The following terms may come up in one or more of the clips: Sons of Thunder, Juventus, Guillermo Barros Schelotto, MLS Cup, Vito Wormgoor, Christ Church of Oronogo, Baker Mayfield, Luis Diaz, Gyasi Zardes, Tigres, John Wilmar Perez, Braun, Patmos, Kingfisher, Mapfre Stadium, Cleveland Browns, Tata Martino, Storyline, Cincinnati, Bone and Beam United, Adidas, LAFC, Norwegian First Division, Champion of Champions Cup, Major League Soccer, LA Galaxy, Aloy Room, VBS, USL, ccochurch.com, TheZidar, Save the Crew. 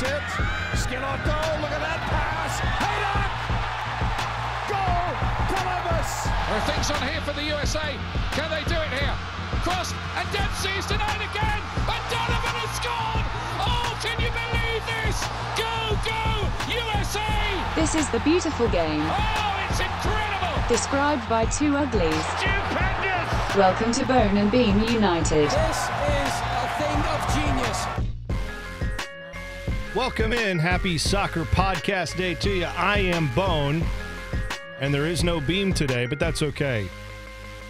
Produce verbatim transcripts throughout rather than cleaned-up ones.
that's it. Schelotto, look at that pass. Haydock! Goal, Columbus! There are things on here for the U S A. Can they do it here? Cross, and Dempsey's denied again. And Donovan has scored! Oh, can you believe this? Go, go, U S A! This is the beautiful game. Oh, it's incredible! Described by two uglies. Stupendous! Welcome to Bone and Beam United. This is a thing of genius. Welcome in. Happy soccer podcast day to you. I am Bone, and there is no Beam today, but that's okay.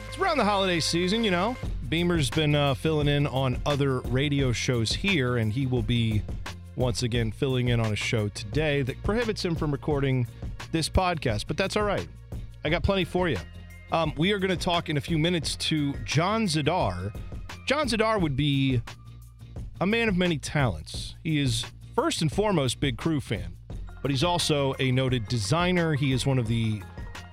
It's around the holiday season, you know. Beamer's been uh, filling in on other radio shows here, and he will be once again filling in on a show today that prohibits him from recording this podcast, but that's all right. I got plenty for you. Um, we are going to talk in a few minutes to John Zidar. John Zidar would be a man of many talents. He is first and foremost, big Crew fan, but he's also a noted designer. He is one of the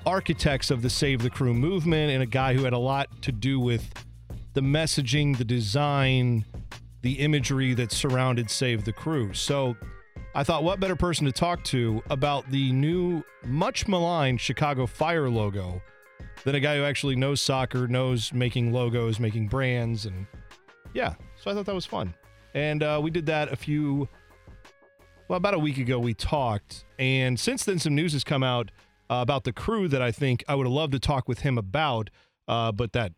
architects of the Save the Crew movement and a guy who had a lot to do with the messaging, the design, the imagery that surrounded Save the Crew. So I thought, what better person to talk to about the new, much maligned Chicago Fire logo than a guy who actually knows soccer, knows making logos, making brands, and yeah. So I thought that was fun. And uh, we did that a few... Well, about a week ago we talked, and since then some news has come out uh, about the Crew that I think I would have loved to talk with him about, uh, but that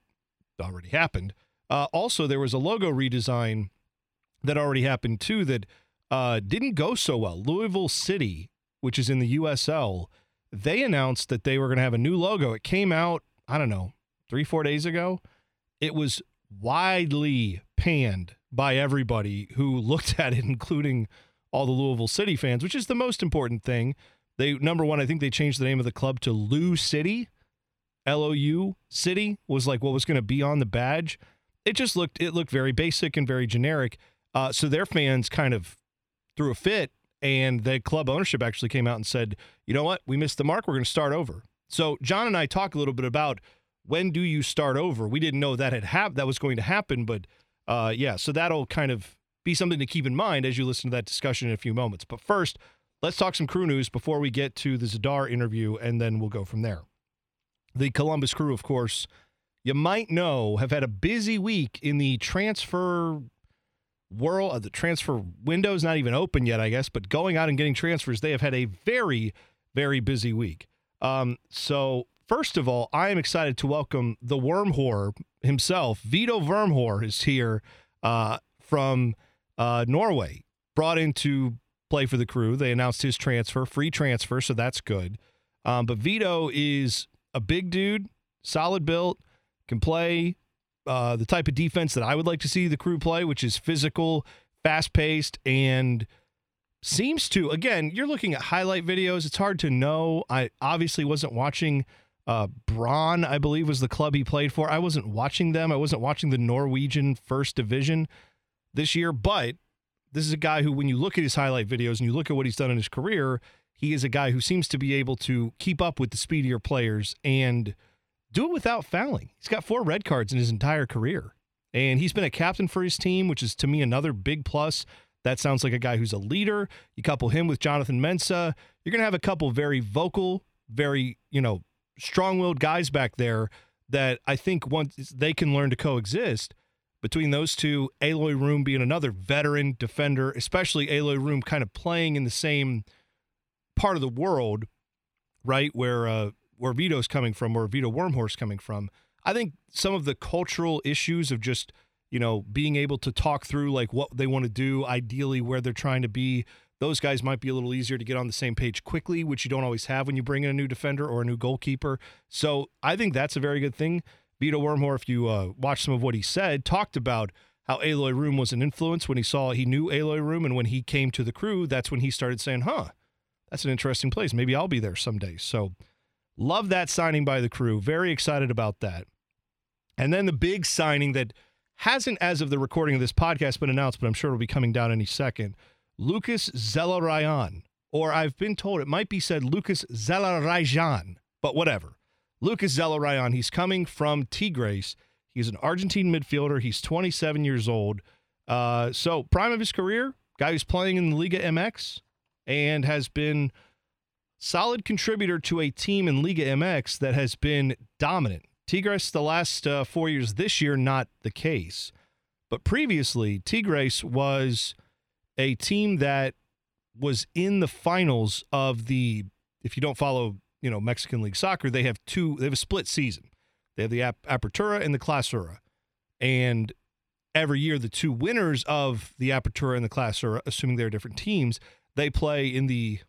already happened. Uh, also, there was a logo redesign that already happened too that uh, didn't go so well. Louisville City, which is in the U S L, they announced that they were going to have a new logo. It came out, I don't know, three, four days ago. It was widely panned by everybody who looked at it, including all the Louisville City fans, which is the most important thing. They, number one, I think they changed the name of the club to Lou City. L O U City was like what was going to be on the badge. It just looked, it looked very basic and very generic. Uh, so their fans kind of threw a fit, and the club ownership actually came out and said, you know what, we missed the mark. We're going to start over. So John and I talked a little bit about when do you start over? We didn't know that had hap- that was going to happen, but uh, yeah, so that'll kind of be something to keep in mind as you listen to that discussion in a few moments. But first, let's talk some Crew news before we get to the Zidar interview, and then we'll go from there. The Columbus Crew, of course, you might know, have had a busy week in the transfer world. Uh, the transfer window's not even open yet, I guess, but going out and getting transfers, they have had a very, very busy week. Um, so, first of all, I am excited to welcome the Wormgoor himself. Vito Wormgoor is here uh, from... Uh, Norway, brought in to play for the Crew. They announced his transfer, free transfer, so that's good. Um, but Vito is a big dude, solid built, can play uh, the type of defense that I would like to see the Crew play, which is physical, fast-paced, and seems to, again, you're looking at highlight videos. It's hard to know. I obviously wasn't watching uh, Braun, I believe, was the club he played for. I wasn't watching them. I wasn't watching the Norwegian First Division this year, but this is a guy who, when you look at his highlight videos and you look at what he's done in his career, he is a guy who seems to be able to keep up with the speedier players and do it without fouling. He's got four red cards in his entire career, and he's been a captain for his team, which is, to me, another big plus. That sounds like a guy who's a leader. You couple him with Jonathan Mensah, you're going to have a couple very vocal, very, you know, strong-willed guys back there that I think once they can learn to coexist. Between those two, Aloy Room being another veteran defender, especially Aloy Room kind of playing in the same part of the world, right, where uh, where Vito's coming from, where Vito Wormgoor's coming from. I think some of the cultural issues of just, you know, being able to talk through, like, what they want to do, ideally where they're trying to be, those guys might be a little easier to get on the same page quickly, which you don't always have when you bring in a new defender or a new goalkeeper. So I think that's a very good thing. Vito Wormgoor, if you uh, watch some of what he said, talked about how Aloy Room was an influence when he saw, he knew Aloy Room, and when he came to the Crew, that's when he started saying, huh, that's an interesting place. Maybe I'll be there someday. So love that signing by the Crew. Very excited about that. And then the big signing that hasn't, as of the recording of this podcast, been announced, but I'm sure it'll be coming down any second, Lucas Zelarayán, or I've been told it might be said Lucas Zelarayán, but whatever. Lucas Zelarayán, he's coming from Tigres. He's an Argentine midfielder. He's twenty-seven years old. Uh, so prime of his career, guy who's playing in the Liga M X and has been solid contributor to a team in Liga M X that has been dominant. Tigres the last uh, four years, this year not the case. But previously, Tigres was a team that was in the finals of the, if you don't follow, you know, Mexican League Soccer, they have two, they have a split season. They have the Apertura and the Clausura. And every year, the two winners of the Apertura and the Clausura, assuming they're different teams, they play in the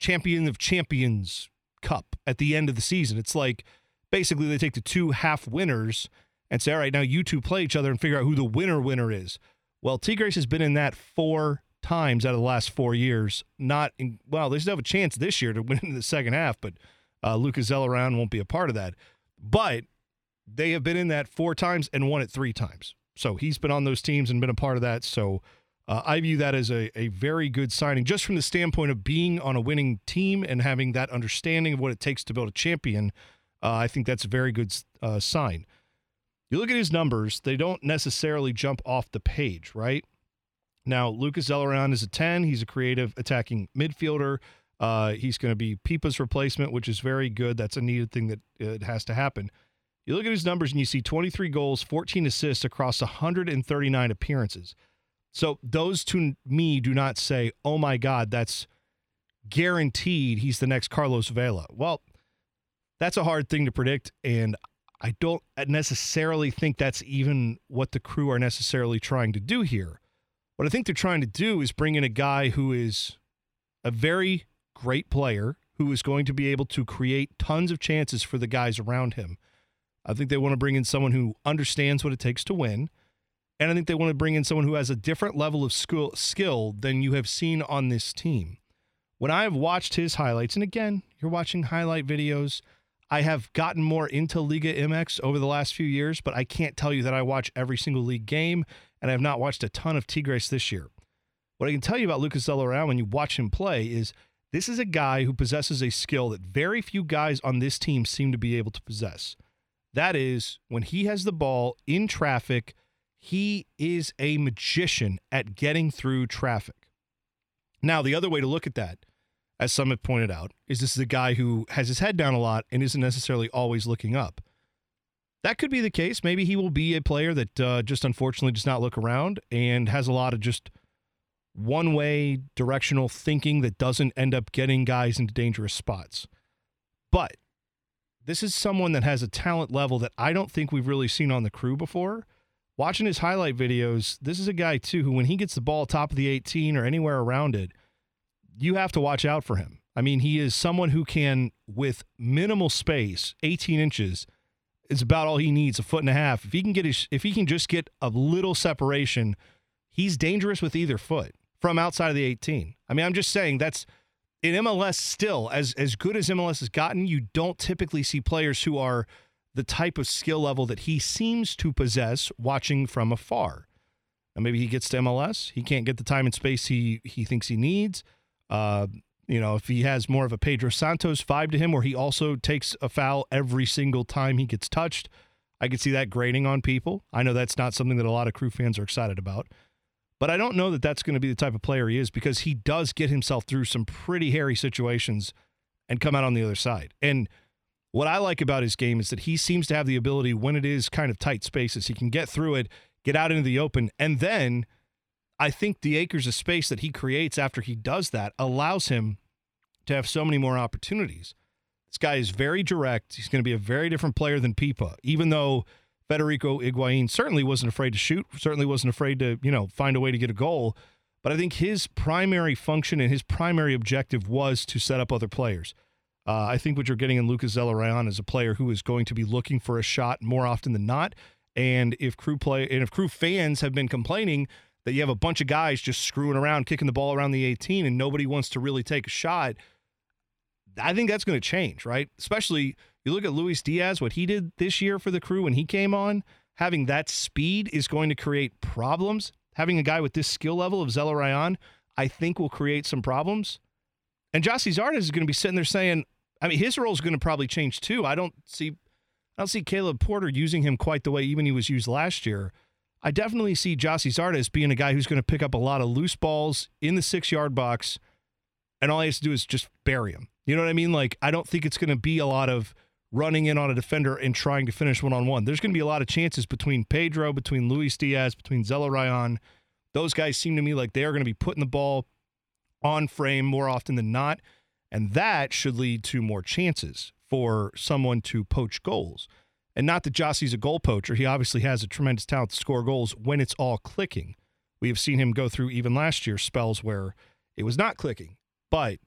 Champion of Champions Cup at the end of the season. It's like, basically, they take the two half winners and say, all right, now you two play each other and figure out who the winner winner is. Well, Tigres has been in that four times out of the last four years. Not in, well, they still have a chance this year to win in the second half, but uh, Lucas Zelarayán won't be a part of that. But they have been in that four times and won it three times. So he's been on those teams and been a part of that. So uh, I view that as a, a very good signing, just from the standpoint of being on a winning team and having that understanding of what it takes to build a champion. Uh, I think that's a very good uh, sign. You look at his numbers, they don't necessarily jump off the page, right? Now, Lucas Zelarayán is a ten. He's a creative attacking midfielder. Uh, he's going to be Pipa's replacement, which is very good. That's a needed thing that it has to happen. You look at his numbers and you see twenty-three goals, fourteen assists across one hundred thirty-nine appearances. So those to me do not say, oh my God, that's guaranteed he's the next Carlos Vela. Well, that's a hard thing to predict, and I don't necessarily think that's even what the Crew are necessarily trying to do here. What I think they're trying to do is bring in a guy who is a very great player, who is going to be able to create tons of chances for the guys around him. I think they want to bring in someone who understands what it takes to win, and I think they want to bring in someone who has a different level of skill, skill than you have seen on this team. When I have watched his highlights, and again, you're watching highlight videos, I have gotten more into Liga M X over the last few years, but I can't tell you that I watch every single league game, and I have not watched a ton of Tigres this year. What I can tell you about Lucas Zelarayán when you watch him play is this is a guy who possesses a skill that very few guys on this team seem to be able to possess. That is, when he has the ball in traffic, he is a magician at getting through traffic. Now, the other way to look at that, as some have pointed out, is this is a guy who has his head down a lot and isn't necessarily always looking up. That could be the case. Maybe he will be a player that uh, just unfortunately does not look around and has a lot of just one-way directional thinking that doesn't end up getting guys into dangerous spots. But this is someone that has a talent level that I don't think we've really seen on the Crew before. Watching his highlight videos, this is a guy, too, who when he gets the ball top of the eighteen or anywhere around it, you have to watch out for him. I mean, he is someone who can, with minimal space, eighteen inches, it's about all he needs, a foot and a half. If he can get his, if he can just get a little separation, he's dangerous with either foot from outside of the eighteen. I mean, I'm just saying that's, in M L S still, as, as good as M L S has gotten, you don't typically see players who are the type of skill level that he seems to possess watching from afar. And maybe he gets to M L S. He can't get the time and space he, he thinks he needs. Uh, you know, if he has more of a Pedro Santos vibe to him where he also takes a foul every single time he gets touched, I could see that grating on people. I know that's not something that a lot of Crew fans are excited about, but I don't know that that's going to be the type of player he is, because he does get himself through some pretty hairy situations and come out on the other side. And what I like about his game is that he seems to have the ability, when it is kind of tight spaces, he can get through it, get out into the open, and then I think the acres of space that he creates after he does that allows him to have so many more opportunities. This guy is very direct. He's going to be a very different player than Pipa, even though Federico Higuaín certainly wasn't afraid to shoot, certainly wasn't afraid to, you know, find a way to get a goal. But I think his primary function and his primary objective was to set up other players. Uh, I think what you're getting in Lucas Zelarayán is a player who is going to be looking for a shot more often than not. And if crew play and if crew fans have been complaining that you have a bunch of guys just screwing around, kicking the ball around the eighteen, and nobody wants to really take a shot, I think that's going to change, right? Especially, you look at Luis Diaz, what he did this year for the Crew when he came on, having that speed is going to create problems. Having a guy with this skill level of Zelarayán, I think, will create some problems. And Gyasi Zardes is going to be sitting there saying, I mean, his role is going to probably change too. I don't see, I don't see Caleb Porter using him quite the way even he was used last year. I definitely see Gyasi Zardes being a guy who's going to pick up a lot of loose balls in the six-yard box, and all he has to do is just bury him. You know what I mean? Like, I don't think it's going to be a lot of running in on a defender and trying to finish one-on-one. There's going to be a lot of chances between Pedro, between Luis Diaz, between Zelarayán. Those guys seem to me like they are going to be putting the ball on frame more often than not, and that should lead to more chances for someone to poach goals. And not that Gyasi's a goal poacher. He obviously has a tremendous talent to score goals when it's all clicking. We have seen him go through even last year's spells where it was not clicking. But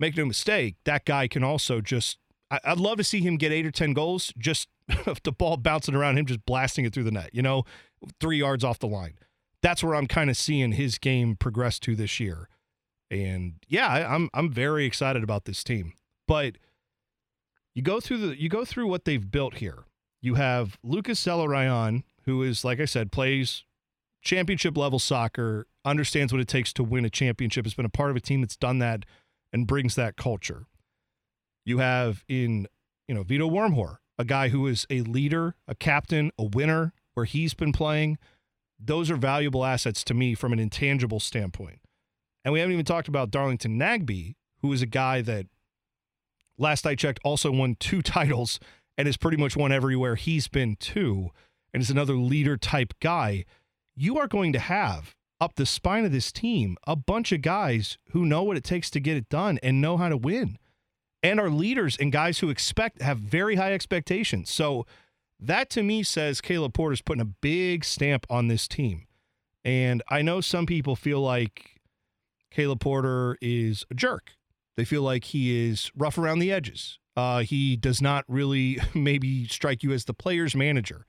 make no mistake, that guy can also just – I'd love to see him get eight or ten goals, just the ball bouncing around him, just blasting it through the net, you know, three yards off the line. That's where I'm kind of seeing his game progress to this year. And, yeah, I, I'm I'm very excited about this team. But you go through the you go through what they've built here. You have Lucas Zelarayán, who is, like I said, plays championship-level soccer, understands what it takes to win a championship, has been a part of a team that's done that and brings that culture. You have in, you know, Vito Wormgoor, a guy who is a leader, a captain, a winner, where he's been playing. Those are valuable assets to me from an intangible standpoint. And we haven't even talked about Darlington Nagbe, who is a guy that, last I checked, also won two titles and has pretty much won everywhere he's been to, and is another leader-type guy. You are going to have, up the spine of this team, a bunch of guys who know what it takes to get it done and know how to win, and are leaders and guys who expect have very high expectations. So that, to me, says Caleb Porter's putting a big stamp on this team. And I know some people feel like Caleb Porter is a jerk. They feel like he is rough around the edges. Uh, he does not really maybe strike you as the player's manager.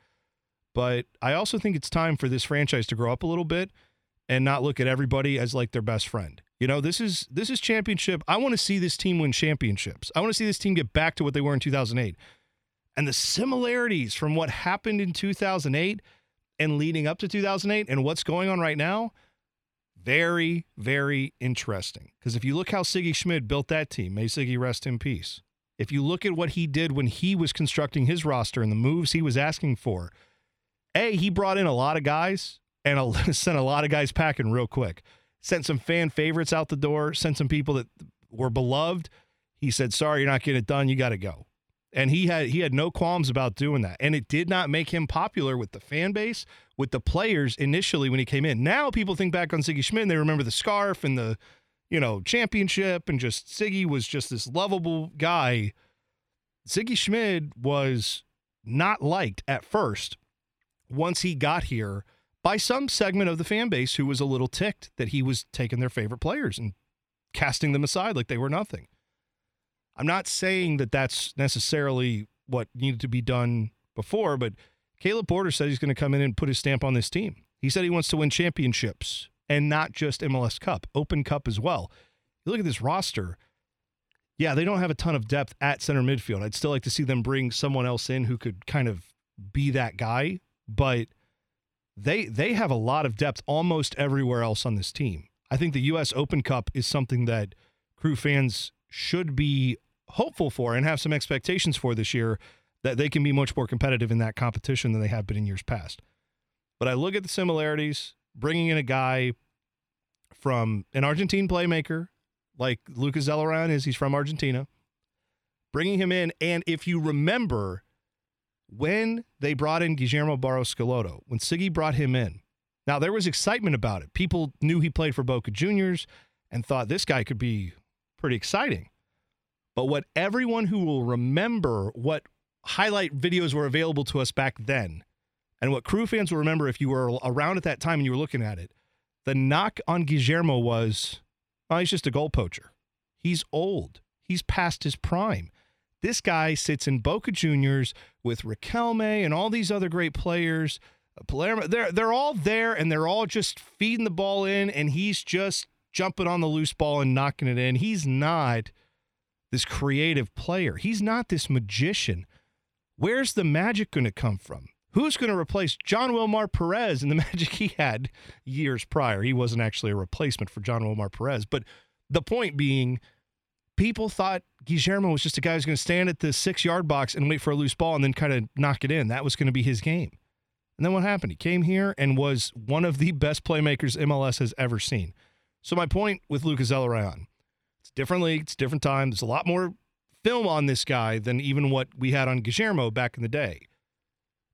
But I also think it's time for this franchise to grow up a little bit and not look at everybody as like their best friend. You know, this is this is championship. I want to see this team win championships. I want to see this team get back to what they were in two thousand eight. And the similarities from what happened in two thousand eight and leading up to two thousand eight and what's going on right now, very, very interesting. Because if you look how Sigi Schmid built that team, may Sigi rest in peace. If you look at what he did when he was constructing his roster and the moves he was asking for, A, he brought in a lot of guys and a, sent a lot of guys packing real quick. Sent some fan favorites out the door, sent some people that were beloved. He said, sorry, you're not getting it done. You got to go. And he had he had no qualms about doing that. And it did not make him popular with the fan base, with the players initially when he came in. Now people think back on Sigi Schmid, they remember the scarf and the, you know, championship, and just Sigi was just this lovable guy. Sigi Schmid was not liked at first once he got here by some segment of the fan base who was a little ticked that he was taking their favorite players and casting them aside like they were nothing. I'm not saying that that's necessarily what needed to be done before, but Caleb Porter said he's going to come in and put his stamp on this team. He said he wants to win championships. And not just M L S Cup, Open Cup as well. You look at this roster, yeah, they don't have a ton of depth at center midfield. I'd still like to see them bring someone else in who could kind of be that guy, but they they have a lot of depth almost everywhere else on this team. I think the U S Open Cup is something that Crew fans should be hopeful for and have some expectations for this year, that they can be much more competitive in that competition than they have been in years past. But I look at the similarities, bringing in a guy from an Argentine playmaker like Lucas Zelarayán is, he's from Argentina, bringing him in. And if you remember when they brought in Guillermo Barros Schelotto, when Sigi brought him in, now there was excitement about it. People knew he played for Boca Juniors and thought this guy could be pretty exciting. But what everyone who will remember what highlight videos were available to us back then, and what Crew fans will remember if you were around at that time and you were looking at it, the knock on Guillermo was, oh, he's just a goal poacher. He's old. He's past his prime. This guy sits in Boca Juniors with Riquelme and all these other great players. Palermo, they're, they're all there, and they're all just feeding the ball in, and he's just jumping on the loose ball and knocking it in. He's not this creative player. He's not this magician. Where's the magic going to come from? Who's going to replace John Wilmar Perez and the magic he had years prior? He wasn't actually a replacement for John Wilmar Perez. But the point being, people thought Guillermo was just a guy who's going to stand at the six-yard box and wait for a loose ball and then kind of knock it in. That was going to be his game. And then what happened? He came here and was one of the best playmakers M L S has ever seen. So my point with Lucas Zelarayán, it's different league, it's different time. There's a lot more film on this guy than even what we had on Guillermo back in the day.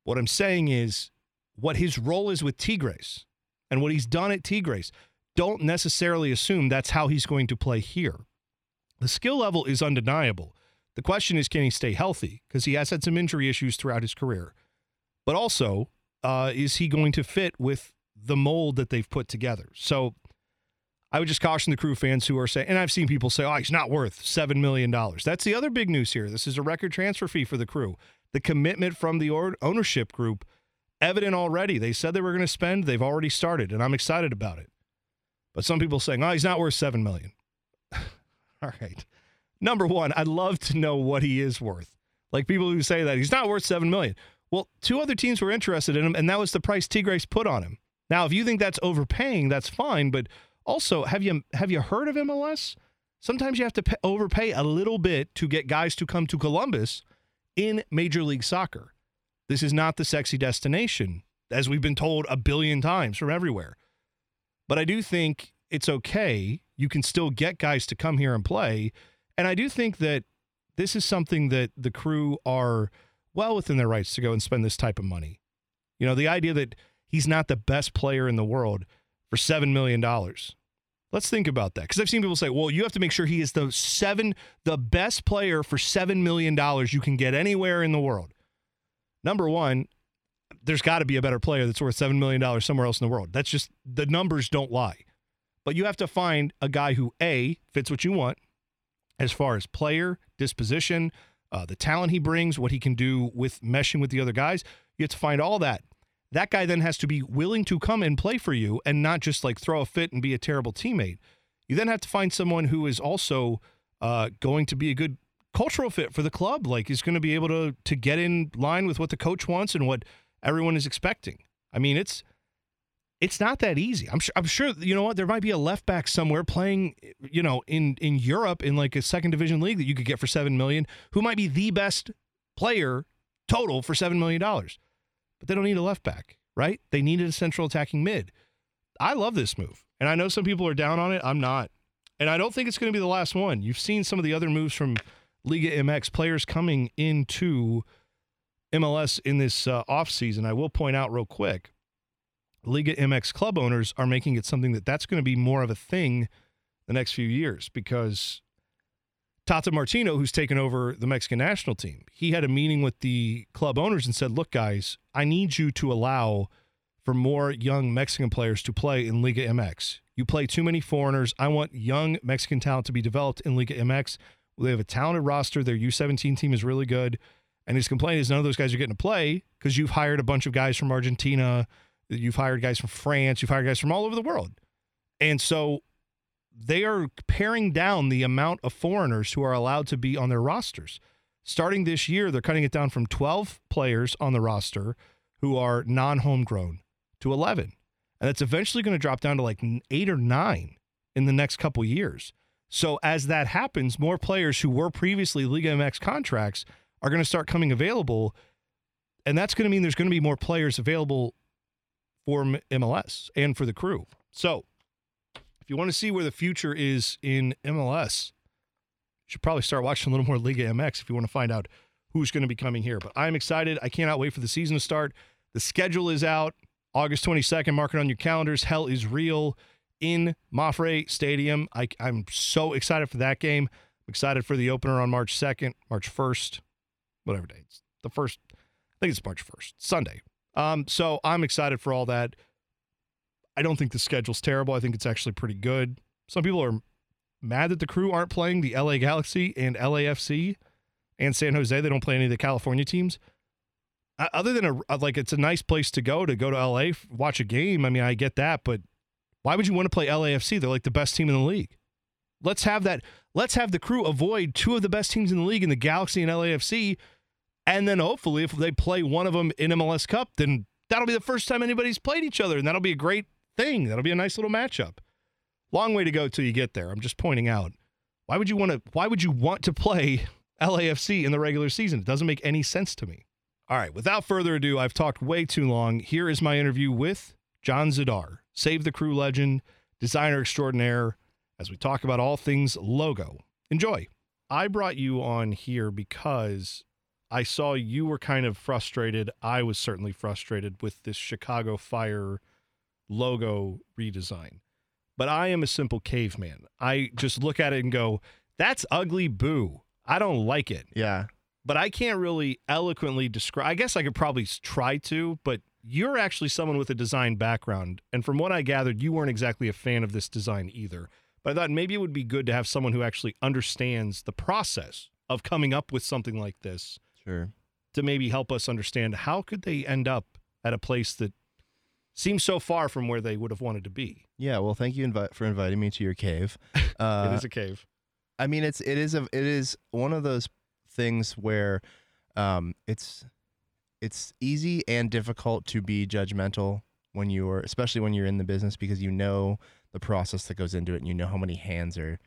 What I'm saying is what his role is with Tigres and what he's done at Tigres, don't necessarily assume that's how he's going to play here. The skill level is undeniable. The question is, can he stay healthy? Because he has had some injury issues throughout his career. But also, uh, is he going to fit with the mold that they've put together? So I would just caution the Crew fans who are saying, and I've seen people say, oh, he's not worth seven million dollars. That's the other big news here. This is a record transfer fee for the Crew. The commitment from the ownership group, evident already. They said they were going to spend. They've already started, and I'm excited about it. But some people saying, oh, he's not worth seven million dollars. All right. Number one, I'd love to know what he is worth. Like people who say that he's not worth seven million dollars. Well, two other teams were interested in him, and that was the price Tigres put on him. Now, if you think that's overpaying, that's fine. But also, have you have you heard of M L S? Sometimes you have to pay, overpay a little bit to get guys to come to Columbus in Major League Soccer. This is not the sexy destination, as we've been told a billion times from everywhere. But I do think it's okay. You can still get guys to come here and play. And I do think that this is something that the Crew are well within their rights to go and spend this type of money. You know, the idea that he's not the best player in the world for seven million dollars. Let's think about that. Because I've seen people say, well, you have to make sure he is the seven, the best player for seven million dollars you can get anywhere in the world. Number one, there's got to be a better player that's worth seven million dollars somewhere else in the world. That's just, the numbers don't lie. But you have to find a guy who, A, fits what you want as far as player, disposition, uh, the talent he brings, what he can do with meshing with the other guys. You have to find all that. That guy then has to be willing to come and play for you and not just like throw a fit and be a terrible teammate. You then have to find someone who is also uh, going to be a good cultural fit for the club. Like is going to be able to to get in line with what the coach wants and what everyone is expecting. I mean, it's... It's not that easy. I'm sure, I'm sure, you know what, there might be a left back somewhere playing, you know, in, in Europe in like a second division league that you could get for seven million dollars who might be the best player total for seven million dollars. But they don't need a left back, right? They needed a central attacking mid. I love this move. And I know some people are down on it. I'm not. And I don't think it's going to be the last one. You've seen some of the other moves from Liga M X, players coming into M L S in this uh, offseason. I will point out real quick. Liga M X club owners are making it something that that's going to be more of a thing the next few years because Tata Martino, who's taken over the Mexican national team, he had a meeting with the club owners and said, look, guys, I need you to allow for more young Mexican players to play in Liga M X. You play too many foreigners. I want young Mexican talent to be developed in Liga M X. They have a talented roster. Their U seventeen team is really good. And his complaint is none of those guys are getting to play because you've hired a bunch of guys from Argentina. You've hired guys from France. You've hired guys from all over the world. And so they are paring down the amount of foreigners who are allowed to be on their rosters. Starting this year, they're cutting it down from twelve players on the roster who are non-homegrown to eleven. And that's eventually going to drop down to like eight or nine in the next couple years. So as that happens, more players who were previously Liga M X contracts are going to start coming available. And that's going to mean there's going to be more players available for M L S and for the Crew. So if you want to see where the future is in M L S, you should probably start watching a little more Liga M X if you want to find out who's going to be coming here. But I'm excited. I cannot wait for the season to start. The schedule is out. August twenty-second. Mark it on your calendars. Hell is real in Mapfre Stadium. I, I'm so excited for that game. I'm excited for the opener on March second, March first, whatever day. It's the first, I think it's March first, Sunday. Um, so I'm excited for all that. I don't think the schedule's terrible. I think it's actually pretty good. Some people are mad that the Crew aren't playing the L A Galaxy and L A F C and San Jose. They don't play any of the California teams. Uh, other than, a, like, it's a nice place to go, to go to L A, watch a game. I mean, I get that, but why would you want to play L A F C? They're like the best team in the league. Let's have that. Let's have the Crew avoid two of the best teams in the league in the Galaxy and L A F C. And then hopefully if they play one of them in M L S Cup, then that'll be the first time anybody's played each other, and that'll be a great thing. That'll be a nice little matchup. Long way to go till you get there. I'm just pointing out. Why would you want to why would you want to play L A F C in the regular season? It doesn't make any sense to me. All right, without further ado, I've talked way too long. Here is my interview with John Zidar, Save the Crew legend, designer extraordinaire, as we talk about all things logo. Enjoy. I brought you on here because I saw you were kind of frustrated. I was certainly frustrated with this Chicago Fire logo redesign. But I am a simple caveman. I just look at it and go, that's ugly, boo. I don't like it. Yeah. But I can't really eloquently describe. I guess I could probably try to, but you're actually someone with a design background. And from what I gathered, you weren't exactly a fan of this design either. But I thought maybe it would be good to have someone who actually understands the process of coming up with something like this. Sure. To maybe help us understand how could they end up at a place that seems so far from where they would have wanted to be. Yeah, well, thank you invi- for inviting me to your cave. Uh, it is a cave. I mean, it's it is a it is one of those things where um, it's it's easy and difficult to be judgmental when you are, especially when you're in the business, because you know the process that goes into it, and you know how many hands are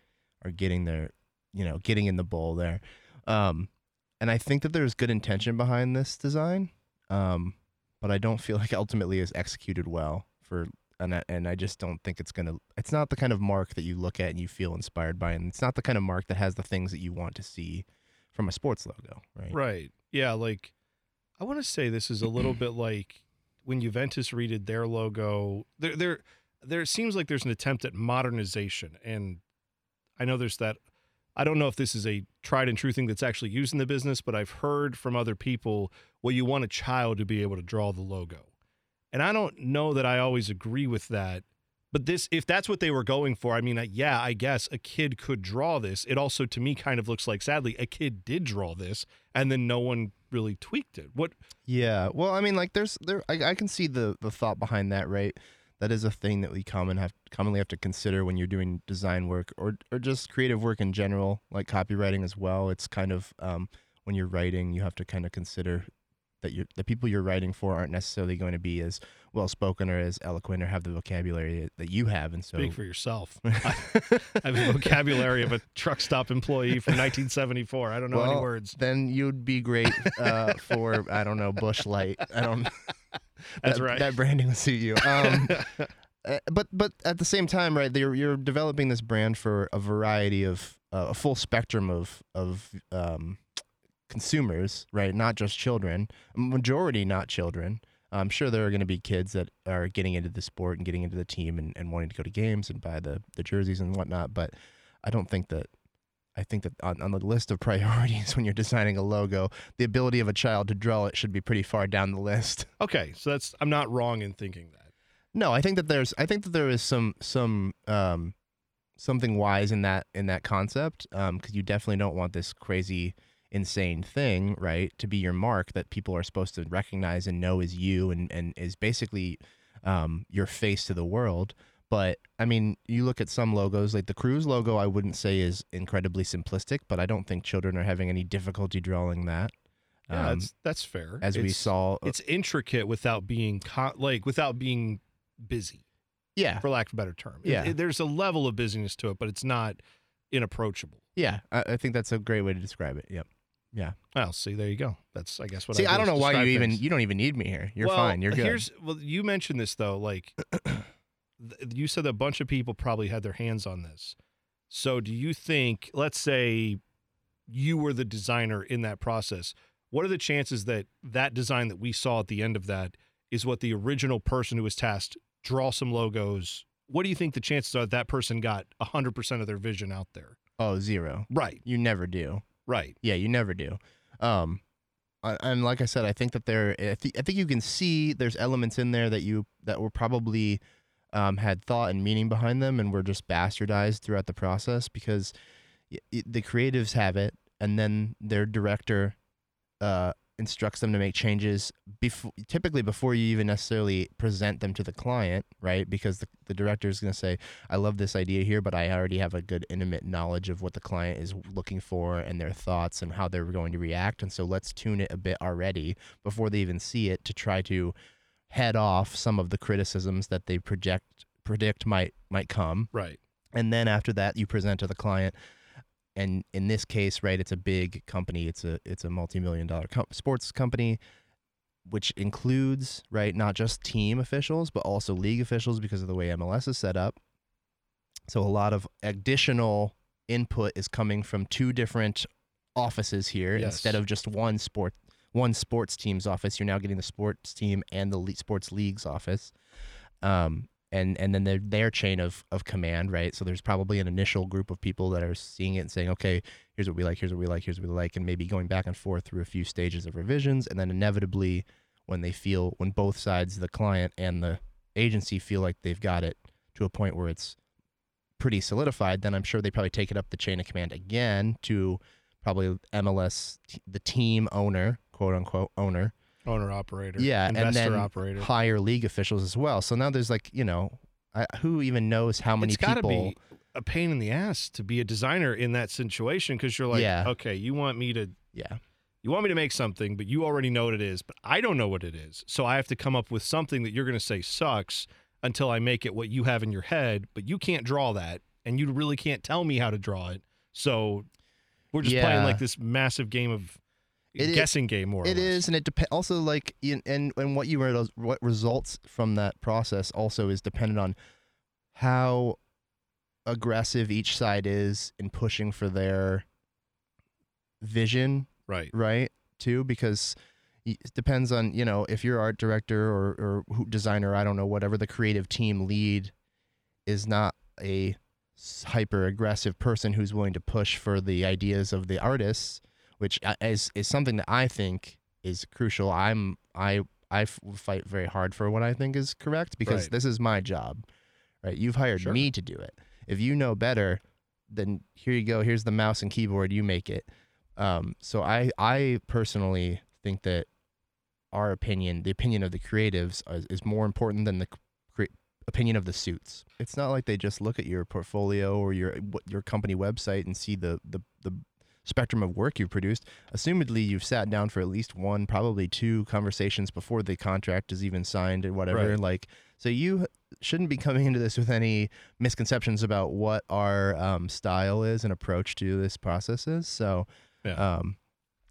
are getting there, you know, getting in the bowl there. Um, and I think that there's good intention behind this design. Um, but I don't feel like ultimately is executed well for, and I, and I just don't think it's going to, it's not the kind of mark that you look at and you feel inspired by, and it's not the kind of mark that has the things that you want to see from a sports logo, right? Right. Yeah, like, I want to say this is a little bit like when Juventus redid their logo, there, there, there seems like there's an attempt at modernization, and I know there's that, I don't know if this is a tried and true thing that's actually used in the business, but I've heard from other people, well, you want a child to be able to draw the logo. And I don't know that I always agree with that, but this, if that's what they were going for, I mean, yeah, I guess a kid could draw this. It also, to me, kind of looks like, sadly, a kid did draw this and then no one really tweaked it. What? Yeah. Well, I mean, like there's there, I, I can see the, the thought behind that, right? That is a thing that we common have, commonly have to consider when you're doing design work or or just creative work in general, like copywriting as well. It's kind of um, when you're writing, you have to kind of consider that you're, the people you're writing for aren't necessarily going to be as well-spoken or as eloquent or have the vocabulary that you have. And so, speak for yourself. I, I have a vocabulary of a truck stop employee from nineteen seventy-four. I don't know well, any words. Then you'd be great uh, for, I don't know, Bush Light. I don't know. That's that, right. That branding would suit you. Um, but but at the same time, right? You're you're developing this brand for a variety of uh, a full spectrum of of um, consumers, right? Not just children. Majority not children. I'm sure there are going to be kids that are getting into the sport and getting into the team and, and wanting to go to games and buy the the jerseys and whatnot. But I don't think that. I think that on, on the list of priorities when you're designing a logo, the ability of a child to draw it should be pretty far down the list. Okay, so that's I'm not wrong in thinking that. No, I think that there's I think that there is some some um, something wise in that in that concept um, because you definitely don't want this crazy, insane thing, right, to be your mark that people are supposed to recognize and know is you and and is basically um, your face to the world. But, I mean, you look at some logos, like the Crew's logo, I wouldn't say is incredibly simplistic, but I don't think children are having any difficulty drawing that. Yeah, um, that's, that's fair. As it's, we saw. It's intricate without being, co- like, without being busy. Yeah. For lack of a better term. Yeah. It, it, there's a level of busyness to it, but it's not inapproachable. Yeah, I, I think that's a great way to describe it, yep. Yeah. Well, see, there you go. That's, I guess, what see, I See, I don't know why you things. even, you don't even need me here. You're well, fine, you're good. Here's, well, you mentioned this, though, like... You said a bunch of people probably had their hands on this. So do you think, let's say you were the designer in that process, what are the chances that that design that we saw at the end of that is what the original person who was tasked, draw some logos, what do you think the chances are that, that person got one hundred percent of their vision out there? Oh, zero. Right. You never do. Right. Yeah, you never do. Um, and like I said, I think that there, I, th- I think you can see there's elements in there that you, that were probably... Um, had thought and meaning behind them and were just bastardized throughout the process because y- y- the creatives have it and then their director uh, instructs them to make changes before, typically before you even necessarily present them to the client, right? Because the, the director is going to say, I love this idea here, but I already have a good intimate knowledge of what the client is looking for and their thoughts and how they're going to react. And so let's tune it a bit already before they even see it to try to head off some of the criticisms that they project predict might might come. Right. And then after that you present to the client, and in this case, right, it's a big company, it's a it's a multi-million dollar com- sports company, which includes, right, not just team officials, but also league officials because of the way M L S is set up. So a lot of additional input is coming from two different offices here. Yes. Instead of just one sport, one sports team's office, you're now getting the sports team and the le- sports league's office. Um, and, and then their, their chain of, of command, right? So there's probably an initial group of people that are seeing it and saying, okay, here's what we like, here's what we like, here's what we like, and maybe going back and forth through a few stages of revisions. And then inevitably, when they feel, when both sides, the client and the agency, feel like they've got it to a point where it's pretty solidified, then I'm sure they probably take it up the chain of command again to probably M L S, the team owner, quote unquote owner, owner operator, yeah, investor and then operator, higher league officials as well. So now there's like, you know, I, who even knows how many it's gotta people. Be a pain in the ass to be a designer in that situation because you're like, yeah. okay, you want me to, yeah, you want me to make something, but you already know what it is, but I don't know what it is, so I have to come up with something that you're going to say sucks until I make it what you have in your head, but you can't draw that, and you really can't tell me how to draw it, so we're just yeah. playing like this massive game of. It guessing is, game more. It is, and it depends. Also, like, in, and and what you were, what results from that process also is dependent on how aggressive each side is in pushing for their vision. Right. Right. Too, because it depends on, you know, if your art director or or who, designer, I don't know, whatever the creative team lead is not a hyper aggressive person who's willing to push for the ideas of the artists. Which is is something that I think is crucial. I'm I I fight very hard for what I think is correct because right. this is my job, right? You've hired sure. me to do it. If you know better, then here you go. Here's the mouse and keyboard. You make it. Um, so I I personally think that our opinion, the opinion of the creatives, is, is more important than the cre- opinion of the suits. It's not like they just look at your portfolio or your your company website and see the the the. spectrum of work you've produced. Assumedly, you've sat down for at least one, probably two conversations before the contract is even signed or whatever. Right. Like, so you shouldn't be coming into this with any misconceptions about what our um, style is and approach to this process is. So, yeah. Um,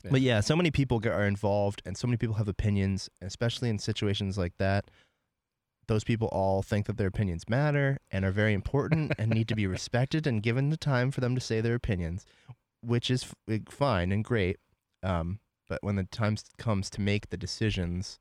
yeah. But yeah, so many people are involved and so many people have opinions, especially in situations like that. Those people all think that their opinions matter and are very important and need to be respected and given the time for them to say their opinions. Which is f- fine and great, um, but when the time comes to make the decisions,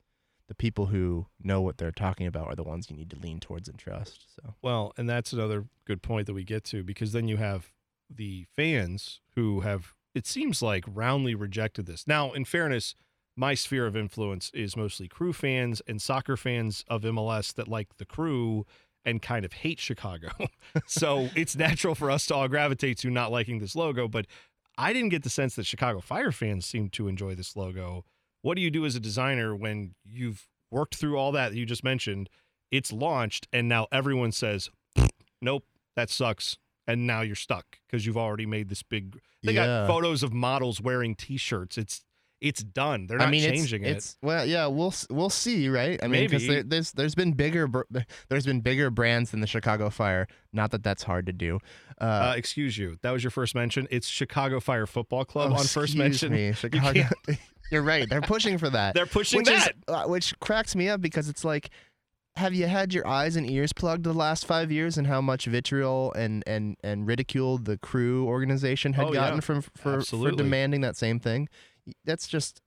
the people who know what they're talking about are the ones you need to lean towards and trust. So well, and that's another good point that we get to, because then you have the fans who have, it seems like, roundly rejected this. Now, in fairness, my sphere of influence is mostly Crew fans and soccer fans of M L S that like the Crew and kind of hate Chicago. So it's natural for us to all gravitate to not liking this logo, but I didn't get the sense that Chicago Fire fans seem to enjoy this logo. What do you do as a designer when you've worked through all that that you just mentioned, it's launched, and now everyone says, nope, that sucks, and now you're stuck because you've already made this big... They yeah. got photos of models wearing T-shirts. It's it's done. They're not I mean, changing it's, it. It's, well, yeah, we'll we'll see, right? I Maybe. mean, because there, there's there's been bigger there's been bigger brands than the Chicago Fire. Not that that's hard to do. Uh, uh, excuse you. That was your first mention. It's Chicago Fire Football Club oh, on first mention. Me, Chicago. You You're right. They're pushing for that. They're pushing which that, is, uh, which cracks me up because it's like, have you had your eyes and ears plugged the last five years and how much vitriol and and, and ridicule the Crew organization had oh, gotten yeah. from for, for demanding that same thing? That's just.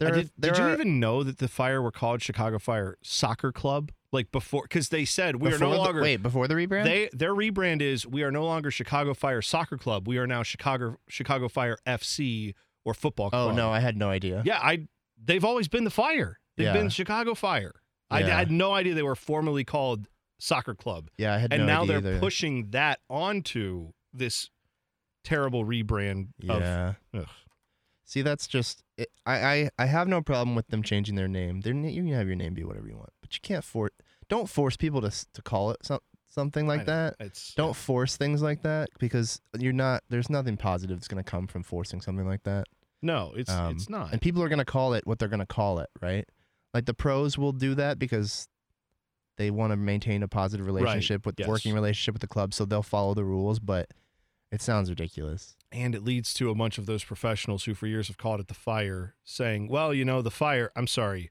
There did are, there did you are, even know that the Fire were called Chicago Fire Soccer Club? Like before, because they said we are no longer. The, wait, before the rebrand? They their rebrand is we are no longer Chicago Fire Soccer Club. We are now Chicago Chicago Fire F C or Football Club. Oh no, I had no idea. Yeah, I. They've always been the Fire. They've yeah. been Chicago Fire. Yeah. I, I had no idea they were formerly called Soccer Club. Yeah, I had. And no now idea they're either. pushing that onto this terrible rebrand. Yeah. Of, ugh. See, that's just it, I, I I have no problem with them changing their name. Their you can have your name be whatever you want, but you can't force. Don't force people to to call it some, something like that. It's, don't force things like that because you're not. There's nothing positive that's going to come from forcing something like that. No, it's um, it's not. And people are going to call it what they're going to call it, right? Like the pros will do that because they want to maintain a positive relationship right. with yes. working relationship with the club, so they'll follow the rules, but. It sounds ridiculous. And it leads to a bunch of those professionals who for years have called it the Fire saying, well, you know, the Fire, I'm sorry,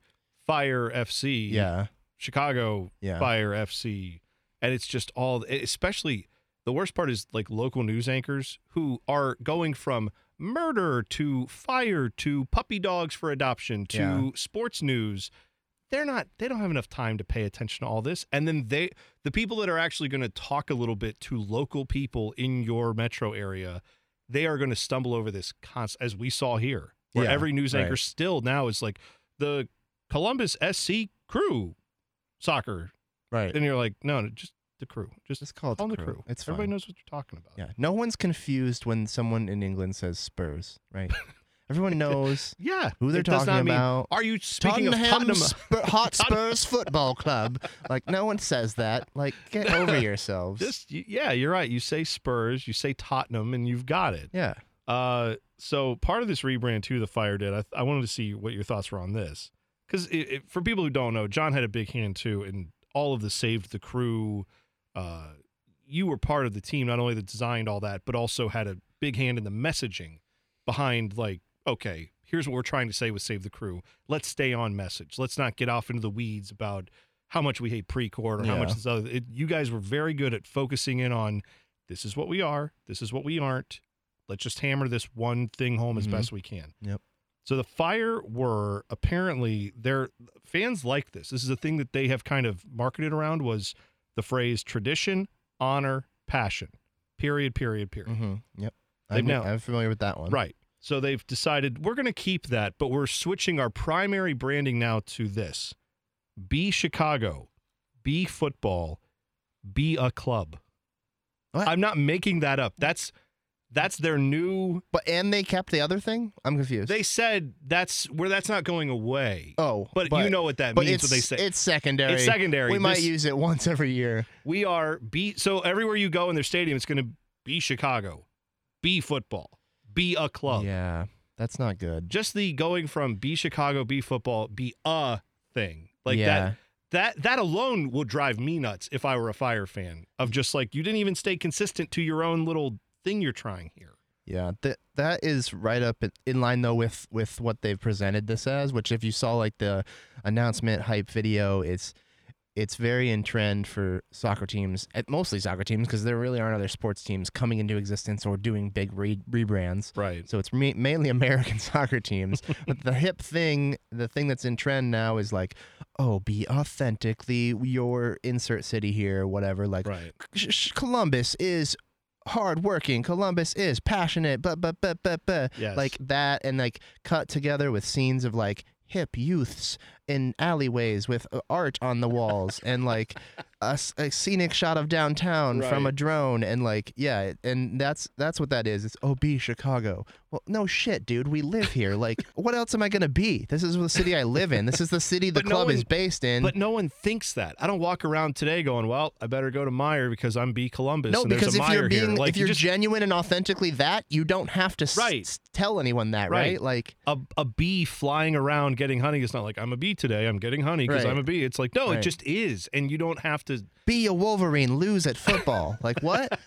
Fire F C. Yeah. Chicago yeah. Fire F C. And it's just all, especially the worst part is like local news anchors who are going from murder to fire to puppy dogs for adoption to yeah. sports news. They're not, they don't have enough time to pay attention to all this. And then they, the people that are actually going to talk a little bit to local people in your metro area, they are going to stumble over this constant, as we saw here, where yeah, every news anchor right. still now is like the Columbus S C Crew soccer. Right. And you're like, no, no just the crew. Just, just call it call the, crew. the crew. It's Everybody fine. knows what you're talking about. Yeah. No one's confused when someone in England says Spurs, right? Everyone knows yeah, who they're talking about. Mean, are you speaking Tottenham of Tottenham? Sp- Hot Spurs Football Club. Like, no one says that. Like, get over yourselves. Just, yeah, you're right. You say Spurs, you say Tottenham, and you've got it. Yeah. Uh, so part of this rebrand, too, the Fire did, I, I wanted to see what your thoughts were on this. Because for people who don't know, John had a big hand, too, in all of the Save the Crew. Uh, you were part of the team, not only that designed all that, but also had a big hand in the messaging behind, like, okay, here's what we're trying to say with Save the Crew. Let's stay on message. Let's not get off into the weeds about how much we hate pre-court or yeah. how much this other. It, you guys were very good at focusing in on this is what we are, this is what we aren't. Let's just hammer this one thing home mm-hmm. as best we can. Yep. So the Fire were apparently, their fans like this. This is a thing that they have kind of marketed around was the phrase tradition, honor, passion. Period, period, period. Mm-hmm. Yep. I'm, now, I'm familiar with that one. Right. So they've decided we're going to keep that, but we're switching our primary branding now to this. Be Chicago, be football, be a club. What? I'm not making that up. That's that's their new... But And they kept the other thing? I'm confused. They said that's where well, that's not going away. Oh. But, but you know what that but means, what they say. It's secondary. It's secondary. We this, might use it once every year. We are... be So everywhere you go in their stadium, it's going to be Chicago, be football. Be a club. Yeah, that's not good. Just the going from be Chicago, be football, be a thing. Like yeah. that, that, that alone will drive me nuts if I were a Fire fan of just like, you didn't even stay consistent to your own little thing you're trying here. Yeah, that that is right up in line, though, with, with what they've presented this as, which if you saw like the announcement hype video, it's it's very in trend for soccer teams, at mostly soccer teams, because there really aren't other sports teams coming into existence or doing big re- rebrands. Right. So it's ma- mainly American soccer teams. But the hip thing, the thing that's in trend now is like, oh, be authentically your insert city here, whatever. Like, right. Columbus is hardworking. Columbus is passionate. But but but but but yes. Like that, and like cut together with scenes of like hip youths in alleyways with art on the walls and like a, a scenic shot of downtown right. from a drone and like yeah and that's that's what that is. It's oh, be Chicago. Well, no shit, dude, we live here. Like, what else am I gonna be? This is the city I live in. This is the city the club no one, is based in. But no one thinks that. I don't walk around today going, well, I better go to Meyer because I'm be Columbus. No, and because if you're being like, if you're you just, genuine and authentically that, you don't have to right. s- tell anyone that right, right? Like a, a bee flying around getting honey is not like I'm a bee today, I'm getting honey because right. I'm a bee. It's like, no, right. it just is. And you don't have to be a Wolverine, lose at football. Like, what?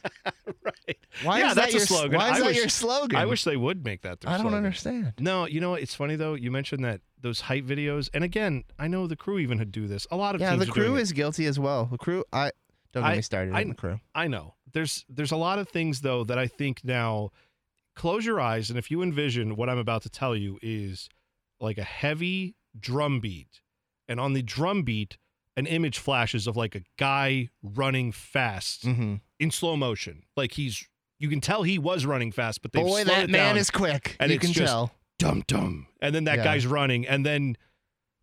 Right. Why yeah, is that your slogan? Why is I that wish, your slogan? I wish they would make that their slogan. I don't slogan. understand. No, you know, it's funny, though. You mentioned that those hype videos. And again, I know the Crew even had do this. A lot of yeah, teams Yeah, the Crew is it. guilty as well. The Crew, I don't get I, me started I, on the Crew. I know. There's There's a lot of things, though, that I think now, close your eyes, and if you envision what I'm about to tell you is like a heavy drum beat, and on the drum beat an image flashes of like a guy running fast mm-hmm. in slow motion, like he's you can tell he was running fast, but they've boy slowed that it man down, is quick and you it's can just tell dum dum and then that yeah. guy's running and then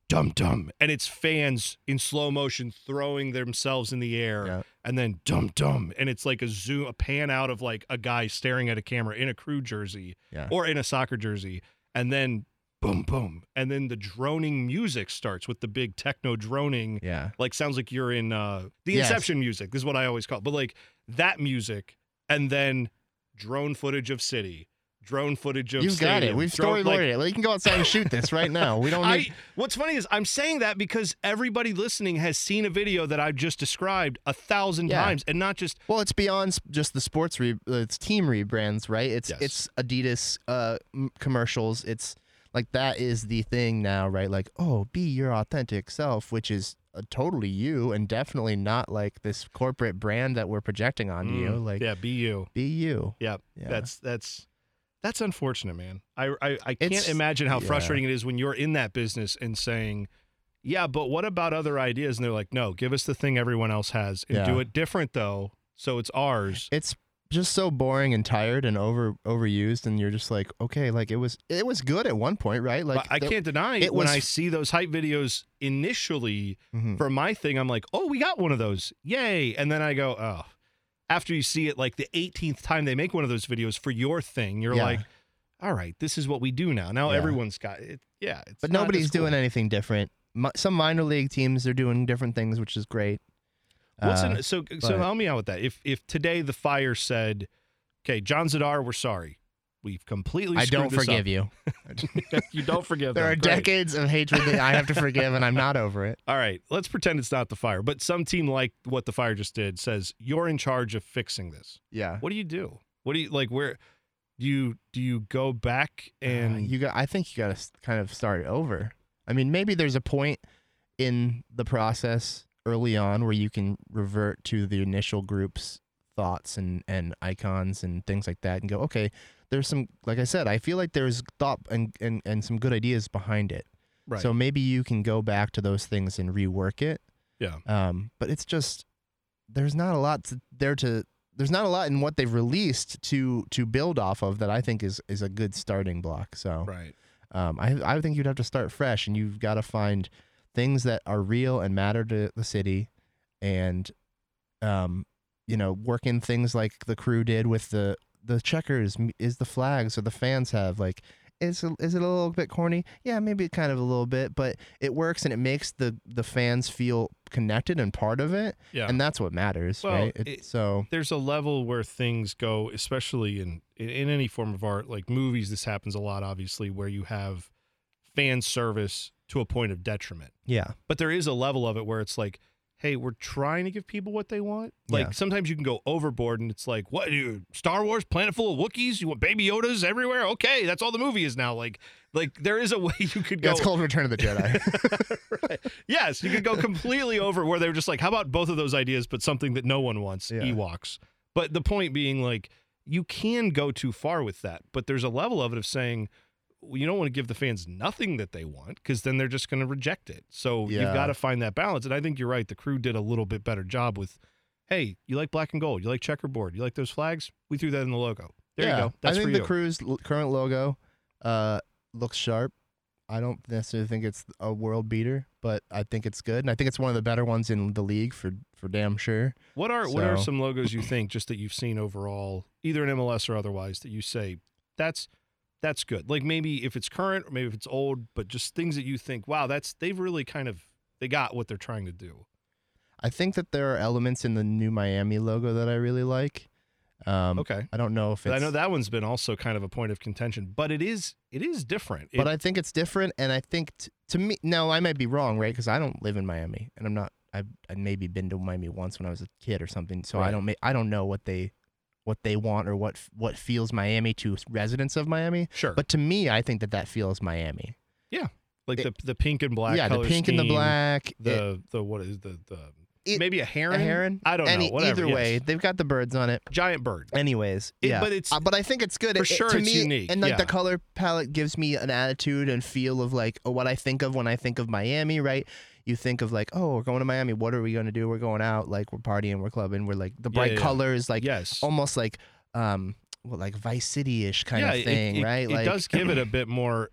dum dum and it's fans in slow motion throwing themselves in the air yeah. and then dum dum and it's like a zoom a pan out of like a guy staring at a camera in a Crew jersey yeah. or in a soccer jersey and then boom, boom. And then the droning music starts with the big techno droning. Yeah. Like, sounds like you're in uh, the yes. Inception music. This is what I always call it. But, like, that music and then drone footage of city, drone footage of You've stadium, got it. We've story like, it. You can go outside and shoot this right now. We don't need... I, what's funny is I'm saying that because everybody listening has seen a video that I've just described a thousand yeah. times and not just... Well, it's beyond just the sports, re- it's team rebrands, right? It's, yes. it's Adidas uh, commercials. It's... like that is the thing now, right? Like, oh, be your authentic self, which is uh, totally you, and definitely not like this corporate brand that we're projecting on mm. you. Like, yeah, be you, be you. Yeah, yeah. that's that's that's unfortunate, man. I I, I can't it's, imagine how yeah. frustrating it is when you're in that business and saying, yeah, but what about other ideas? And they're like, no, give us the thing everyone else has and yeah. do it different though, so it's ours. It's just so boring and tired and over overused, and you're just like, okay, like it was it was good at one point, right? Like I can't the, deny it, it when was... I see those hype videos initially mm-hmm. for my thing, I'm like, oh, we got one of those, yay! And then I go, oh, after you see it like the eighteenth time they make one of those videos for your thing, you're yeah. like, all right, this is what we do now. Now yeah. everyone's got it, yeah. It's but nobody's doing anything different. Some minor league teams are doing different things, which is great. What's in, so, uh, so help me out with that. If if today the Fire said, okay, John Zidar, we're sorry. We've completely screwed this up. I don't forgive you. You don't forgive There them. Are Great. Decades of hatred that I have to forgive, and I'm not over it. All right, let's pretend it's not the Fire. But some team like what the Fire just did says, you're in charge of fixing this. Yeah. What do you do? What do you, like, where... Do you, do you go back and... Uh, you got, I think you got to kind of start over. I mean, maybe there's a point in the process... early on where you can revert to the initial group's thoughts and, and icons and things like that and go, okay, there's some, like I said, I feel like there's thought and, and, and some good ideas behind it. Right. So maybe you can go back to those things and rework it. Yeah. Um, but it's just, there's not a lot to, there to, there's not a lot in what they've released to, to build off of that I think is, is a good starting block. So, right. um, I, I think you'd have to start fresh, and you've got to find things that are real and matter to the city, and, um, you know, working things like the Crew did with the, the checkers is the flags or the fans have, like, is, is it a little bit corny? Yeah, maybe kind of a little bit, but it works, and it makes the, the fans feel connected and part of it. Yeah. And that's what matters. Well, right. It, it, so there's a level where things go, especially in, in, in any form of art, like movies, this happens a lot, obviously, where you have fan service to a point of detriment. Yeah. But there is a level of it where it's like, hey, we're trying to give people what they want. Like, yeah. sometimes you can go overboard, and it's like, what, dude, Star Wars, planet full of Wookiees? You want baby Yodas everywhere? Okay, that's all the movie is now. Like, like there is a way you could go. Yeah, it's called Return of the Jedi. Right. Yes, you could go completely over where they were just like, how about both of those ideas, but something that no one wants, yeah. Ewoks. But the point being, like, you can go too far with that, but there's a level of it of saying, you don't want to give the fans nothing that they want, because then they're just going to reject it. So yeah. you've got to find that balance. And I think you're right. The Crew did a little bit better job with, hey, you like black and gold, you like checkerboard, you like those flags? We threw that in the logo. There yeah. you go. That's I think for the you. Crew's current logo uh, looks sharp. I don't necessarily think it's a world beater, but I think it's good. And I think it's one of the better ones in the league for, for damn sure. What are so. What are some logos you think just that you've seen overall, either in M L S or otherwise, that you say, that's... That's good. Like, maybe if it's current or maybe if it's old, but just things that you think, wow, that's they've really kind of they got what they're trying to do. I think that there are elements in the new Miami logo that I really like. Um, okay. I don't know if it's... I know that one's been also kind of a point of contention, but it is it is different. It, but I think it's different, and I think t- to me... No, I might be wrong, right? Because I don't live in Miami, and I'm not... I've, I maybe been to Miami once when I was a kid or something, so right. I don't I don't know what they... what they want or what what feels Miami to residents of Miami. Sure. But to me, I think that that feels Miami. Yeah. Like it, the the pink and black. Yeah, color the pink scheme, and the black. The, it, the what is the, the it, maybe a heron? A heron? I don't Any, know. Whatever. Either way, yes. they've got the birds on it. Giant bird. Anyways. It, yeah. But it's uh, but I think it's good. For it, sure it, to it's me, unique. And like yeah. the color palette gives me an attitude and feel of like oh, what I think of when I think of Miami, right? You think of like, oh, we're going to Miami. What are we going to do? We're going out. Like, we're partying. We're clubbing. We're like the bright yeah, yeah, colors, like yes. almost like, um, well, like Vice City-ish kind yeah, of thing, it, it, right? It like, does give it a bit more.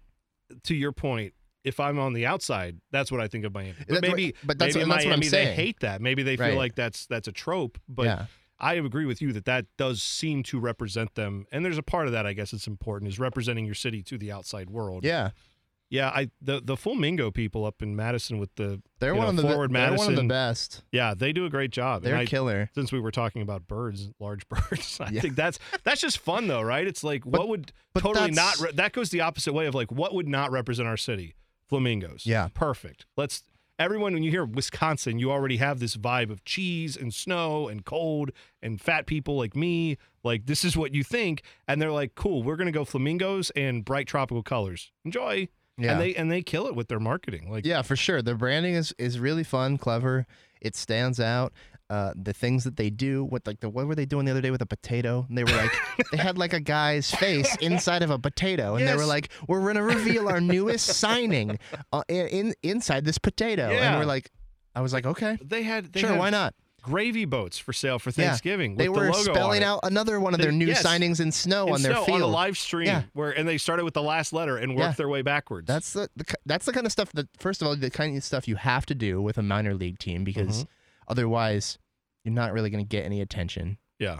To your point, if I'm on the outside, that's what I think of Miami. But maybe, but that's, maybe what, that's Miami, what I'm saying. They hate that. Maybe they feel right. like that's that's a trope. But yeah. I agree with you that that does seem to represent them. And there's a part of that, I guess, it's important is representing your city to the outside world. Yeah. Yeah, I the, the Flamingo people up in Madison with the they're one know, of the forward they're Madison, one of the best. Yeah, they do a great job. They're I, killer. Since we were talking about birds, large birds, I yeah. think that's that's just fun though, right? It's like but, what would totally not re- that goes the opposite way of like what would not represent our city? Flamingos. Yeah, perfect. Let's everyone, when you hear Wisconsin, you already have this vibe of cheese and snow and cold and fat people like me. Like, this is what you think. And they're like, cool, we're going to go flamingos and bright tropical colors. Enjoy. Yeah. And they and they kill it with their marketing. Like, yeah, for sure. Their branding is, is really fun, clever. It stands out. Uh, the things that they do, what like the what were they doing the other day with a potato? And they were like, they had like a guy's face inside of a potato, and yes. they were like, we're gonna reveal our newest signing uh, in inside this potato, yeah. and we're like, I was like, okay, they had they sure, had why not? Gravy boats for sale for Thanksgiving. Yeah. They with were the logo spelling out another one of they, their new yes. signings in snow in on snow, their field on a live stream, yeah. where and they started with the last letter and worked yeah. their way backwards. That's the, the that's the kind of stuff that first of all the kind of stuff you have to do with a minor league team because. Mm-hmm. Otherwise, you're not really going to get any attention. Yeah.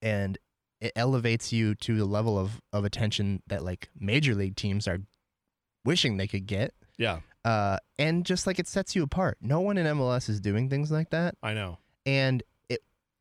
And it elevates you to the level of, of attention that, like, major league teams are wishing they could get. Yeah. Uh, and just, like, it sets you apart. No one in M L S is doing things like that. I know. And it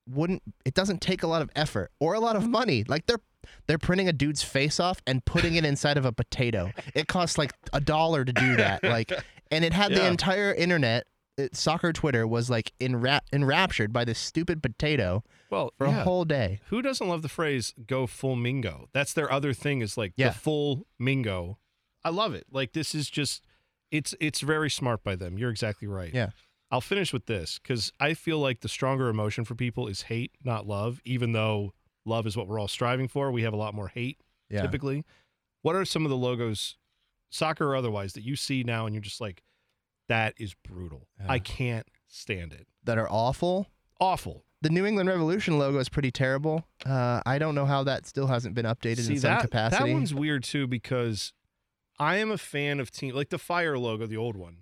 wouldn't, it doesn't take a lot of effort or a lot of money. Like, they're They're printing a dude's face off and putting it inside of a potato. It costs, like, a dollar to do that. Like, and it had yeah. the entire internet. It, soccer Twitter was like enra- enraptured by this stupid potato well, for yeah. a whole day. Who doesn't love the phrase "go full mingo"? That's their other thing is like yeah. the full mingo. I love it. Like this is just it's it's very smart by them. You're exactly right. Yeah. I'll finish with this because I feel like the stronger emotion for people is hate, not love. Even though love is what we're all striving for, we have a lot more hate yeah. typically. What are some of the logos, soccer or otherwise, that you see now and you're just like, that is brutal. Yeah. I can't stand it. That are awful? Awful. The New England Revolution logo is pretty terrible. Uh, I don't know how that still hasn't been updated See, in some that, capacity. That one's weird, too, because I am a fan of team. Like, the Fire logo, the old one,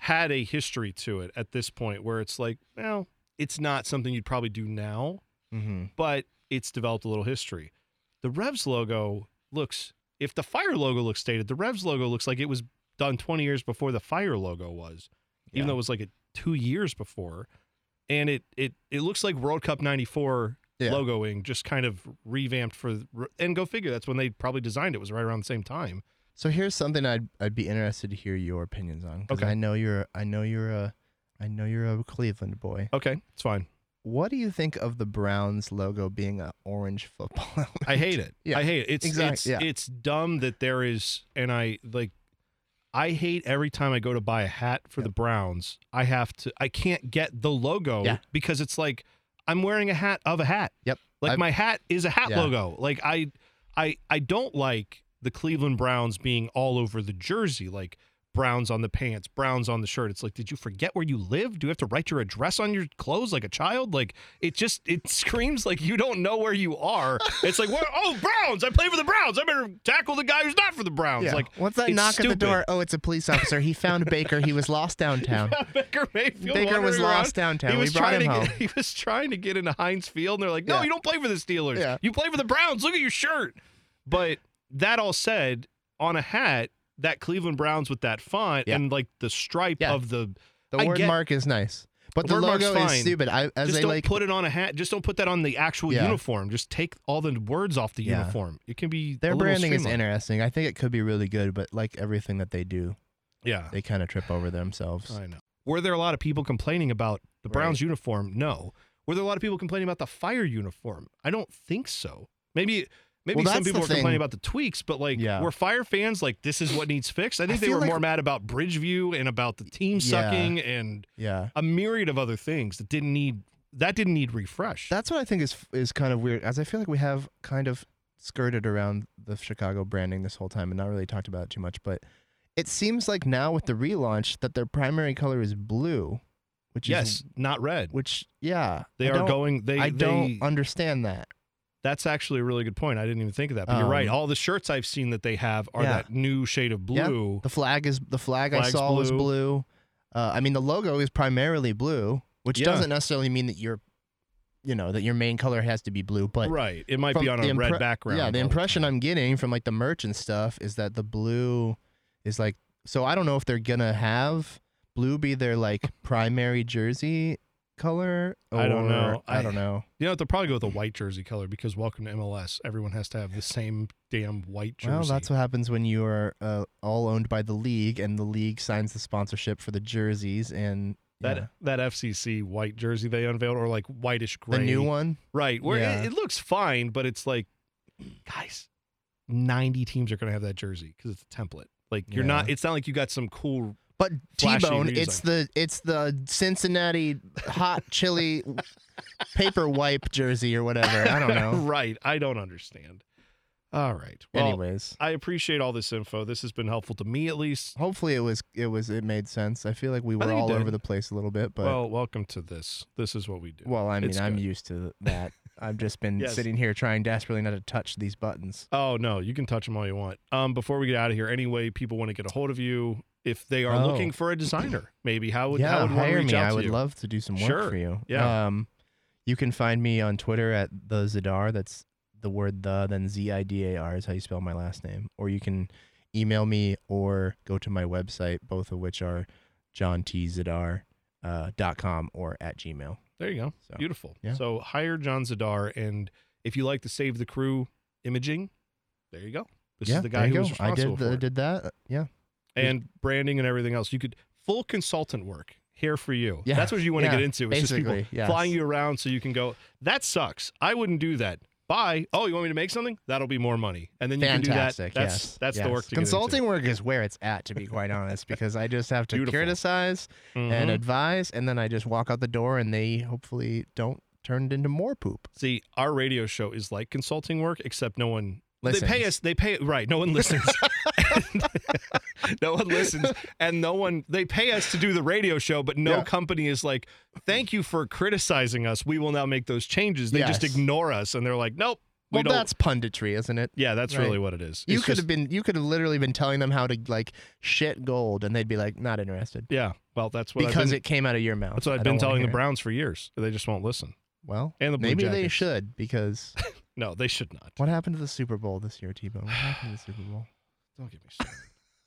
had a history to it at this point where it's like, well, it's not something you'd probably do now, mm-hmm. but it's developed a little history. The Revs logo looks, if the Fire logo looks dated, the Revs logo looks like it was done twenty years before the Fire logo was, even yeah. though it was like a, two years before. And it it, it looks like World Cup ninety-four yeah. logoing, just kind of revamped for, and go figure, that's when they probably designed it, was right around the same time. So here's something I'd I'd be interested to hear your opinions on, because okay. I know you're I know you're a I know you're a Cleveland boy. Okay, it's fine. What do you think of the Browns logo being an orange football element? I hate it. Yeah. I hate it. It's exactly. it's, yeah. it's dumb that there is, and I like. I hate every time I go to buy a hat for yep. the Browns, I have to, I can't get the logo yeah. because it's like, I'm wearing a hat of a hat. Yep. Like I've, my hat is a hat yeah. logo. Like I, I, I don't like the Cleveland Browns being all over the jersey, like Browns on the pants, Browns on the shirt. It's like, did you forget where you live? Do you have to write your address on your clothes like a child? Like it just, it screams like you don't know where you are. It's like, well, oh, Browns, I play for the Browns. I better tackle the guy who's not for the Browns. Yeah. Like, what's that knock stupid. At the door? Oh, it's a police officer. He found Baker. He was lost downtown. Yeah, Baker Mayfield. Baker was lost around. Downtown. He was we brought him to home. Get, he was trying to get into Heinz Field, and they're like, no, yeah. you don't play for the Steelers. Yeah. You play for the Browns. Look at your shirt. But that all said, on a hat, that Cleveland Browns with that font yeah. and like the stripe yeah. of the the I word get, mark is nice, but the, the logo is stupid. I as just they don't like put it on a hat. Just don't put that on the actual yeah. uniform. Just take all the words off the yeah. uniform. It can be their branding is interesting. I think it could be really good, but like everything that they do, yeah, they kind of trip over themselves. I know. Were there a lot of people complaining about the Browns right. uniform? No. Were there a lot of people complaining about the Fire uniform? I don't think so. Maybe. Maybe well, some people were thing. complaining about the tweaks, but like, yeah. were Fire fans like, this is what needs fixed? I think I they were like... more mad about Bridgeview and about the team yeah. sucking and yeah. a myriad of other things that didn't need that didn't need refresh. That's what I think is is kind of weird, as I feel like we have kind of skirted around the Chicago branding this whole time and not really talked about it too much. But it seems like now with the relaunch that their primary color is blue, which yes, is not red. Which yeah, they I are going. They I they, don't understand that. That's actually a really good point. I didn't even think of that. But um, you're right. All the shirts I've seen that they have are yeah. that new shade of blue. Yeah. The flag is the flag Flag's I saw blue. was blue. Uh, I mean, the logo is primarily blue, which yeah. doesn't necessarily mean that your, you know, that your main color has to be blue. But right, it might be on a impre- red background. Yeah, the impression I'm getting from like the merch and stuff is that the blue is like. So I don't know if they're gonna have blue be their like primary jersey color? Or, I don't know. I, I don't know. You know, they'll probably go with a white jersey color because welcome to M L S. Everyone has to have the same damn white jersey. Well, that's what happens when you are uh, all owned by the league and the league signs the sponsorship for the jerseys and... That yeah. that F C C white jersey they unveiled, or like whitish gray. The new one? Right. Where yeah. it, it looks fine, but it's like, guys, ninety teams are going to have that jersey because it's a template. Like, you're yeah. not, it's not like you got some cool. But T-Bone, it's the, it's the Cincinnati hot chili paper wipe jersey or whatever. I don't know. Right. I don't understand. All right. Well, anyways, I appreciate all this info. This has been helpful to me, at least. Hopefully, it was. It was. It made sense. I feel like we were all over the place a little bit, but well, welcome to this. This is what we do. Well, I mean, it's I'm good. Used to that. I've just been yes. sitting here trying desperately not to touch these buttons. Oh no, you can touch them all you want. Um, before we get out of here, anyway, people want to get a hold of you if they are oh. looking for a designer. Maybe how would yeah, how would hire you reach me? Out I would you? Love to do some work sure. for you. Yeah. Um, you can find me on Twitter at TheZidar. That's the word the, then Z I D A R is how you spell my last name. Or you can email me or go to my website, both of which are john t zidar dot com uh, or at Gmail. There you go. So, beautiful. Yeah. So hire John Zidar. And if you like to Save the Crew imaging, there you go. This yeah, is the guy who was responsible I did, for I did that. Yeah. And branding and everything else. You could full consultant work. Here for you. Yeah. That's what you want yeah, to get into. It's just people yes. flying you around so you can go, that sucks. I wouldn't do that. Bye. Oh, you want me to make something? That'll be more money. And then you Fantastic. Can do that. That's, yes. that's yes. the work to Consulting get into. Work is where it's at, to be quite honest, because I just have to Beautiful. Criticize mm-hmm. and advise, and then I just walk out the door, and they hopefully don't turn it into more poop. See, our radio show is like consulting work, except no one... Listens. They pay us. They pay right. No one listens. No one listens, and no one. They pay us to do the radio show, but no yeah. company is like, "Thank you for criticizing us. We will now make those changes." They yes. just ignore us, and they're like, "Nope." We well, don't. That's punditry, isn't it? Yeah, that's right. really what it is. You it's could just, have been. You could have literally been telling them how to like shit gold, and they'd be like, "Not interested." Yeah. Well, that's what because I've been, it came out of your mouth. That's what I've been telling the Browns for years. They just won't listen. Well, and the Blue maybe Jackets. They should because. No, they should not. What happened to the Super Bowl this year, T-Bone? What happened to the Super Bowl? Don't get me started.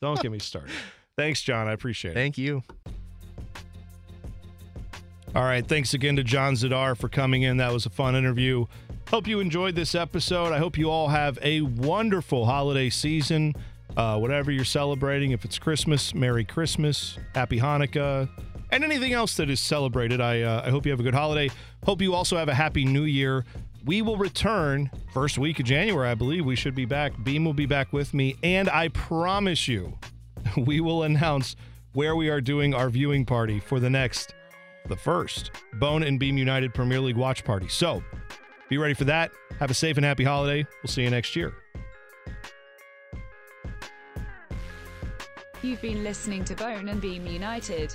Don't get me started. Thanks, John. I appreciate it. Thank you. All right. Thanks again to John Zidar for coming in. That was a fun interview. Hope you enjoyed this episode. I hope you all have a wonderful holiday season. Uh, whatever you're celebrating, if it's Christmas, Merry Christmas, Happy Hanukkah, and anything else that is celebrated. I, uh, I hope you have a good holiday. Hope you also have a Happy New Year. We will return first week of January, I believe. We should be back. Beam will be back with me. And I promise you, we will announce where we are doing our viewing party for the next, the first, Bone and Beam United Premier League watch party. So be ready for that. Have a safe and happy holiday. We'll see you next year. You've been listening to Bone and Beam United.